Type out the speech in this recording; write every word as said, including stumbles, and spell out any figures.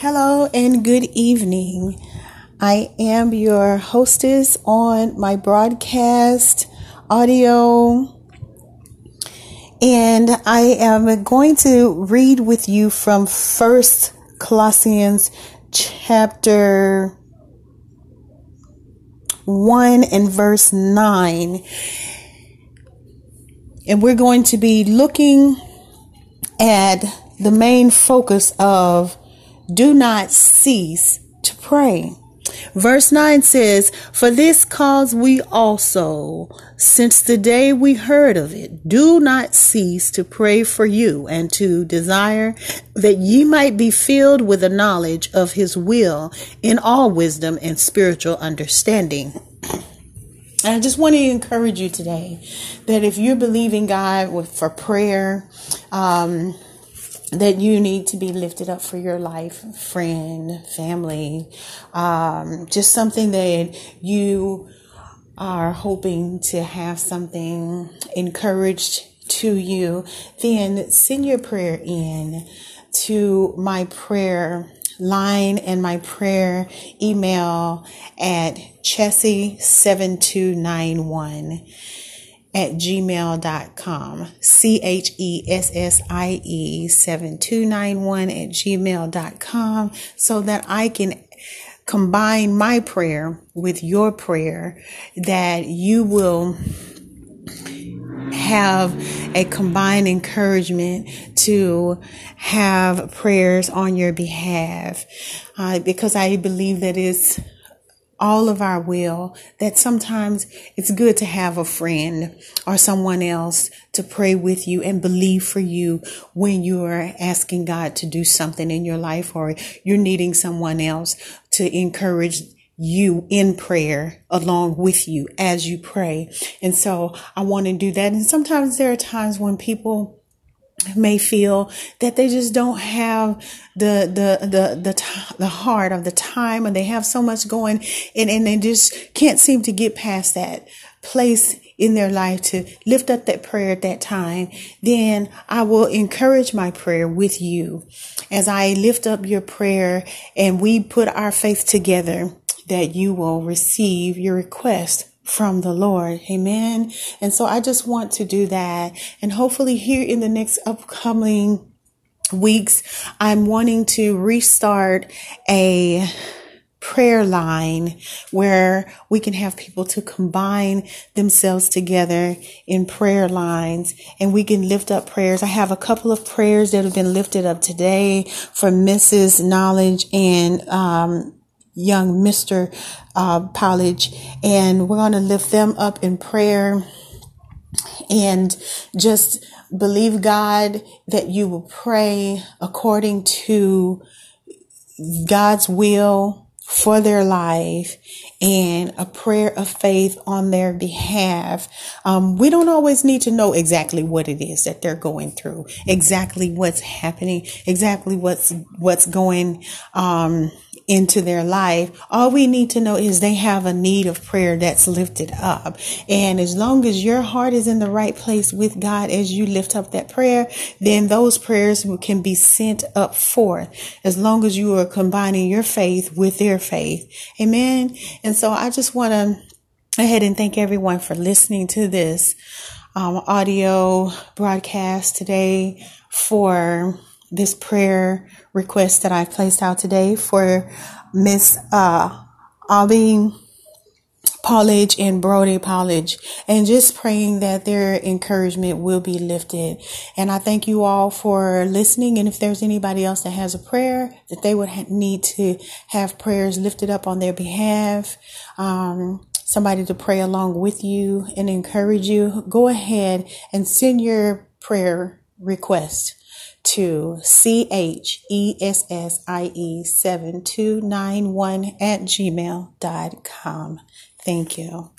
Hello and good evening. I am your hostess on my broadcast audio, and I am going to read with you from First Corinthians chapter one and verse nine. And we're going to be looking at the main focus of do not cease to pray. Verse nine says, "For this cause we also, since the day we heard of it, do not cease to pray for you and to desire that ye might be filled with the knowledge of his will in all wisdom and spiritual understanding." And I just want to encourage you today that if you're believing God for prayer, um, that you need to be lifted up for your life, friend, family, um, just something that you are hoping to have something encouraged to you, then send your prayer in to my prayer line and my prayer email at Chessie seven two nine one. At gmail dot com, C H E S S I E seven two nine one at gmail dot com, so that I can combine my prayer with your prayer, that you will have a combined encouragement to have prayers on your behalf, uh, because I believe that it's all of our will, that sometimes it's good to have a friend or someone else to pray with you and believe for you when you are asking God to do something in your life, or you're needing someone else to encourage you in prayer along with you as you pray. And so I want to do that. And sometimes there are times when people may feel that they just don't have the the the the t- the heart of the time, and they have so much going, and and they just can't seem to get past that place in their life to lift up that prayer at that time. Then I will encourage my prayer with you as I lift up your prayer, and we put our faith together that you will receive your request from the Lord. Amen. And so I just want to do that. And hopefully here in the next upcoming weeks, I'm wanting to restart a prayer line where we can have people to combine themselves together in prayer lines, and we can lift up prayers. I have a couple of prayers that have been lifted up today for Missus Knowledge and, um, young Mister Uh, College, and we're going to lift them up in prayer and just believe God that you will pray according to God's will for their life, and a prayer of faith on their behalf. Um, we don't always need to know exactly what it is that they're going through, exactly what's happening, exactly what's what's going um into their life. All we need to know is they have a need of prayer that's lifted up. And as long as your heart is in the right place with God as you lift up that prayer, then those prayers can be sent up forth, as long as you are combining your faith with their faith. Amen. And so I just want to go ahead and thank everyone for listening to this um, audio broadcast today for this prayer request that I placed out today for Miss uh, Abby College and Brody College, and just praying that their encouragement will be lifted. And I thank you all for listening. And if there's anybody else that has a prayer that they would ha- need to have prayers lifted up on their behalf, um, somebody to pray along with you and encourage you, go ahead and send your prayer request to C H E S S I E seven two nine one at gmail dot com. Thank you.